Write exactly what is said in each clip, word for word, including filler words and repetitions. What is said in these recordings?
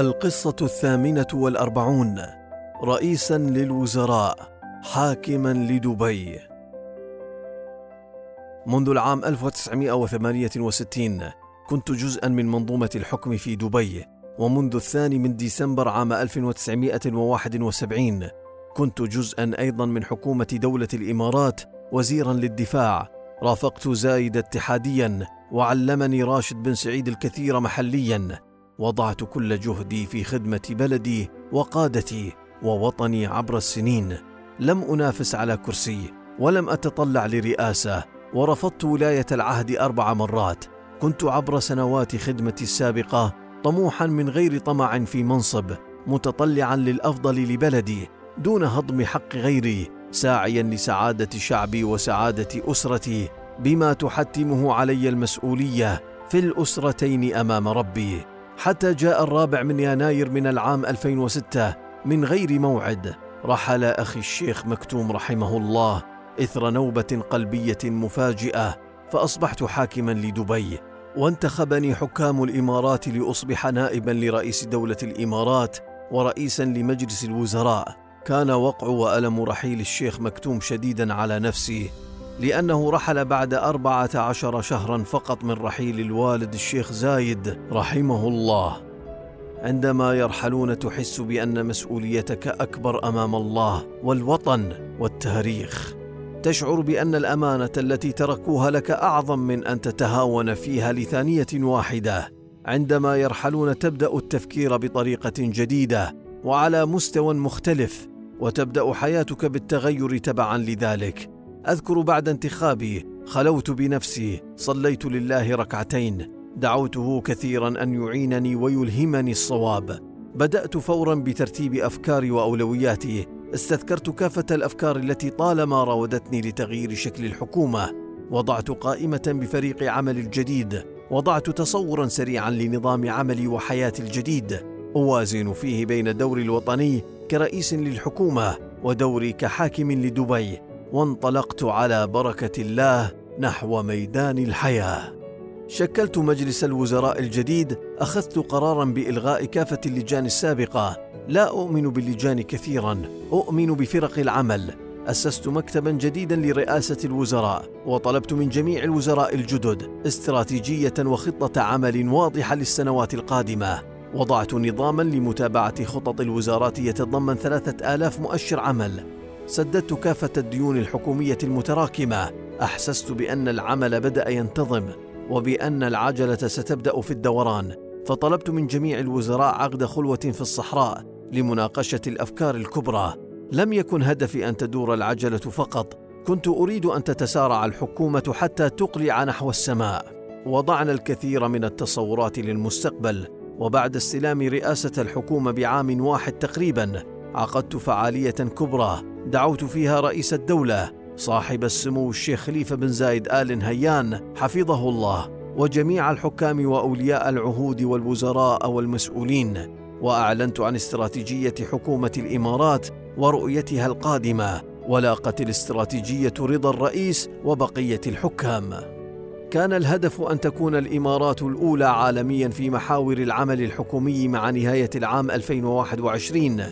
القصة الثامنة والأربعون. رئيسا للوزراء حاكما لدبي. منذ العام ألف وتسعمائة وثمانية وستين كنت جزءا من منظومة الحكم في دبي، ومنذ الثاني من ديسمبر عام ألف وتسعمائة وواحد وسبعين كنت جزءا أيضا من حكومة دولة الإمارات وزيرا للدفاع. رافقت زايد اتحاديا، وعلمني راشد بن سعيد الكثير محليا. وضعت كل جهدي في خدمة بلدي وقادتي ووطني عبر السنين. لم أنافس على كرسي ولم أتطلع لرئاسة، ورفضت ولاية العهد أربع مرات. كنت عبر سنوات خدمتي السابقة طموحا من غير طمع في منصب، متطلعا للأفضل لبلدي دون هضم حق غيري، ساعيا لسعادة شعبي وسعادة أسرتي بما تحتمه علي المسؤولية في الأسرتين أمام ربي. حتى جاء الرابع من يناير من العام ألفين وستة من غير موعد. رحل أخي الشيخ مكتوم رحمه الله إثر نوبة قلبية مفاجئة، فأصبحت حاكما لدبي، وانتخبني حكام الإمارات لأصبح نائبا لرئيس دولة الإمارات ورئيسا لمجلس الوزراء. كان وقع وألم رحيل الشيخ مكتوم شديدا على نفسي، لأنه رحل بعد أربعة عشر شهرا فقط من رحيل الوالد الشيخ زايد رحمه الله. عندما يرحلون تحس بأن مسؤوليتك أكبر أمام الله والوطن والتاريخ. تشعر بأن الأمانة التي تركوها لك أعظم من أن تتهاون فيها لثانية واحدة. عندما يرحلون تبدأ التفكير بطريقة جديدة وعلى مستوى مختلف، وتبدأ حياتك بالتغير تبعا لذلك. أذكر بعد انتخابي خلوت بنفسي، صليت لله ركعتين، دعوته كثيرا أن يعينني ويلهمني الصواب. بدأت فورا بترتيب أفكاري وأولوياتي، استذكرت كافة الأفكار التي طالما راودتني لتغيير شكل الحكومة. وضعت قائمة بفريق عمل الجديد، وضعت تصورا سريعا لنظام عملي وحياتي الجديد أوازن فيه بين دوري الوطني كرئيس للحكومة ودوري كحاكم لدبي، وانطلقت على بركة الله نحو ميدان الحياة. شكلت مجلس الوزراء الجديد، أخذت قرارا بإلغاء كافة اللجان السابقة. لا أؤمن باللجان كثيرا، أؤمن بفرق العمل. أسست مكتبا جديدا لرئاسة الوزراء، وطلبت من جميع الوزراء الجدد استراتيجية وخطة عمل واضحة للسنوات القادمة. وضعت نظاما لمتابعة خطط الوزارات يتضمن ثلاثة آلاف مؤشر عمل. سددت كافة الديون الحكومية المتراكمة. أحسست بأن العمل بدأ ينتظم وبأن العجلة ستبدأ في الدوران، فطلبت من جميع الوزراء عقد خلوة في الصحراء لمناقشة الأفكار الكبرى. لم يكن هدفي أن تدور العجلة فقط، كنت أريد أن تتسارع الحكومة حتى تقلع نحو السماء. وضعنا الكثير من التصورات للمستقبل، وبعد استلام رئاسة الحكومة بعام واحد تقريبا عقدت فعالية كبرى دعوت فيها رئيس الدولة صاحب السمو الشيخ خليفة بن زايد آل نهيان حفظه الله، وجميع الحكام وأولياء العهود والوزراء والمسؤولين. وأعلنت عن استراتيجية حكومة الإمارات ورؤيتها القادمة، ولاقت الاستراتيجية رضا الرئيس وبقية الحكام. كان الهدف أن تكون الإمارات الأولى عالميا في محاور العمل الحكومي مع نهاية العام ألفين وواحد وعشرين،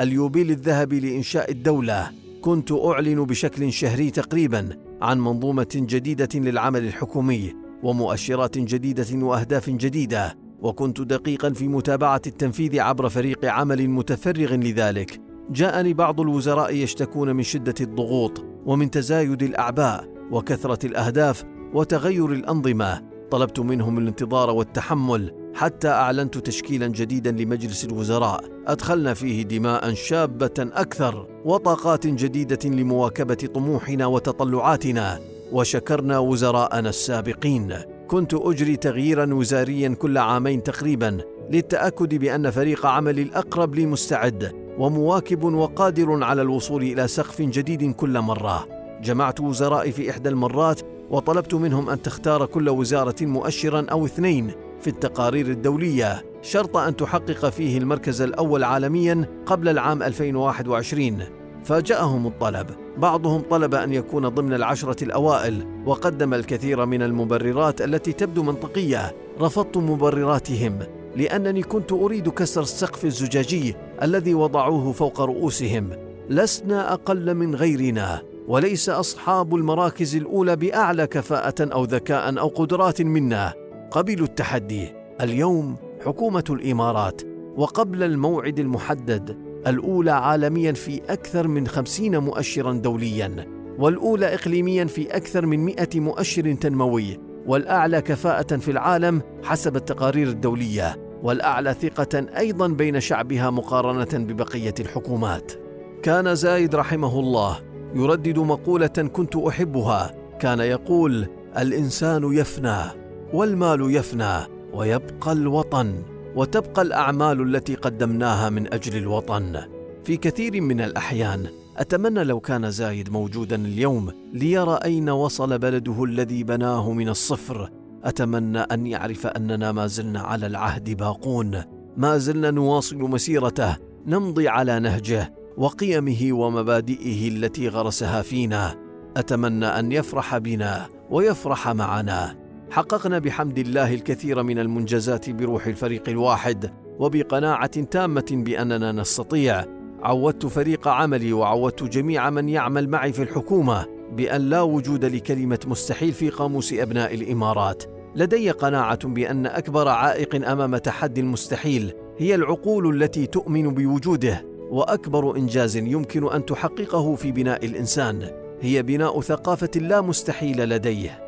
اليوبيل الذهبي لإنشاء الدولة. كنت أعلن بشكل شهري تقريبا عن منظومة جديدة للعمل الحكومي ومؤشرات جديدة وأهداف جديدة، وكنت دقيقا في متابعة التنفيذ عبر فريق عمل متفرغ لذلك. جاءني بعض الوزراء يشتكون من شدة الضغوط ومن تزايد الأعباء وكثرة الأهداف وتغير الأنظمة. طلبت منهم الانتظار والتحمل حتى أعلنت تشكيلا جديدا لمجلس الوزراء أدخلنا فيه دماء شابة أكثر وطاقات جديدة لمواكبة طموحنا وتطلعاتنا، وشكرنا وزراءنا السابقين. كنت أجري تغييرا وزاريا كل عامين تقريبا للتأكد بأن فريق عملي الأقرب لي مستعد ومواكب وقادر على الوصول إلى سقف جديد كل مرة. جمعت وزرائي في إحدى المرات وطلبت منهم أن تختار كل وزارة مؤشرا أو اثنين في التقارير الدولية، شرط أن تحقق فيه المركز الأول عالميا قبل العام ألفين وواحد وعشرين. فاجأهم الطلب، بعضهم طلب أن يكون ضمن العشرة الأوائل وقدم الكثير من المبررات التي تبدو منطقية. رفضت مبرراتهم، لأنني كنت أريد كسر السقف الزجاجي الذي وضعوه فوق رؤوسهم. لسنا أقل من غيرنا، وليس أصحاب المراكز الأولى بأعلى كفاءة أو ذكاء أو قدرات منا. قبلوا التحدي. اليوم حكومة الإمارات، وقبل الموعد المحدد، الأولى عالمياً في أكثر من خمسين مؤشراً دولياً، والأولى إقليمياً في أكثر من مئة مؤشر تنموي، والأعلى كفاءة في العالم حسب التقارير الدولية، والأعلى ثقة أيضاً بين شعبها مقارنة ببقية الحكومات. كان زايد رحمه الله يردد مقولة كنت أحبها، كان يقول: الإنسان يفنى والمال يفنى، ويبقى الوطن، وتبقى الأعمال التي قدمناها من أجل الوطن. في كثير من الأحيان أتمنى لو كان زايد موجوداً اليوم ليرى أين وصل بلده الذي بناه من الصفر. أتمنى أن يعرف أننا ما زلنا على العهد باقون، ما زلنا نواصل مسيرته، نمضي على نهجه وقيمه ومبادئه التي غرسها فينا. أتمنى أن يفرح بنا ويفرح معنا. حققنا بحمد الله الكثير من المنجزات بروح الفريق الواحد وبقناعة تامة بأننا نستطيع. عودت فريق عملي وعودت جميع من يعمل معي في الحكومة بأن لا وجود لكلمة مستحيل في قاموس أبناء الإمارات. لدي قناعة بأن أكبر عائق أمام تحدي المستحيل هي العقول التي تؤمن بوجوده، وأكبر إنجاز يمكن أن تحققه في بناء الإنسان هي بناء ثقافة لا مستحيل لديه.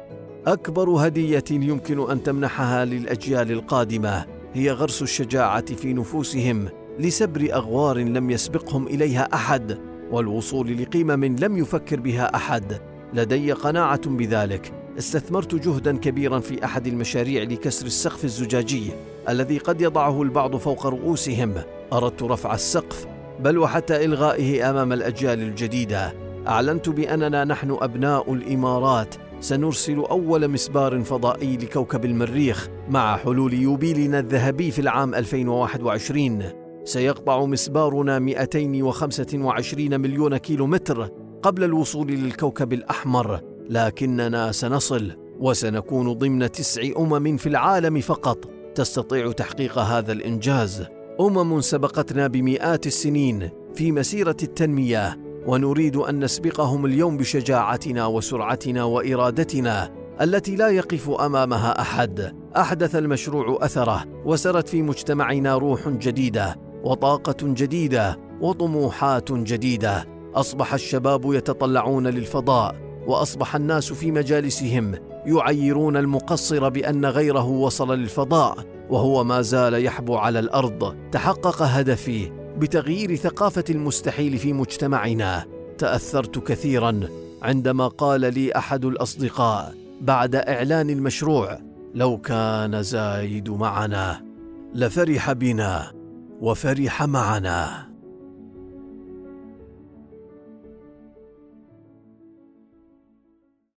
أكبر هدية يمكن أن تمنحها للأجيال القادمة هي غرس الشجاعة في نفوسهم لسبر أغوار لم يسبقهم إليها أحد، والوصول لقمم لم يفكر بها أحد. لدي قناعة بذلك. استثمرت جهداً كبيراً في أحد المشاريع لكسر السقف الزجاجي الذي قد يضعه البعض فوق رؤوسهم. أردت رفع السقف، بل وحتى إلغائه أمام الأجيال الجديدة. أعلنت بأننا نحن أبناء الإمارات سنرسل أول مسبار فضائي لكوكب المريخ مع حلول يوبيلنا الذهبي في العام ألفين وواحد وعشرين. سيقطع مسبارنا مئتين وخمسة وعشرين مليون كيلومتر قبل الوصول للكوكب الأحمر، لكننا سنصل، وسنكون ضمن تسع أمم في العالم فقط تستطيع تحقيق هذا الإنجاز. أمم سبقتنا بمئات السنين في مسيرة التنمية، ونريد أن نسبقهم اليوم بشجاعتنا وسرعتنا وإرادتنا التي لا يقف أمامها أحد. أحدث المشروع أثره، وسرت في مجتمعنا روح جديدة وطاقة جديدة وطموحات جديدة. أصبح الشباب يتطلعون للفضاء، وأصبح الناس في مجالسهم يعيرون المقصر بأن غيره وصل للفضاء وهو ما زال يحبو على الأرض. تحقق هدفي بتغيير ثقافة المستحيل في مجتمعنا. تأثرت كثيراً عندما قال لي أحد الأصدقاء بعد إعلان المشروع: لو كان زايد معنا لفرح بنا وفرح معنا.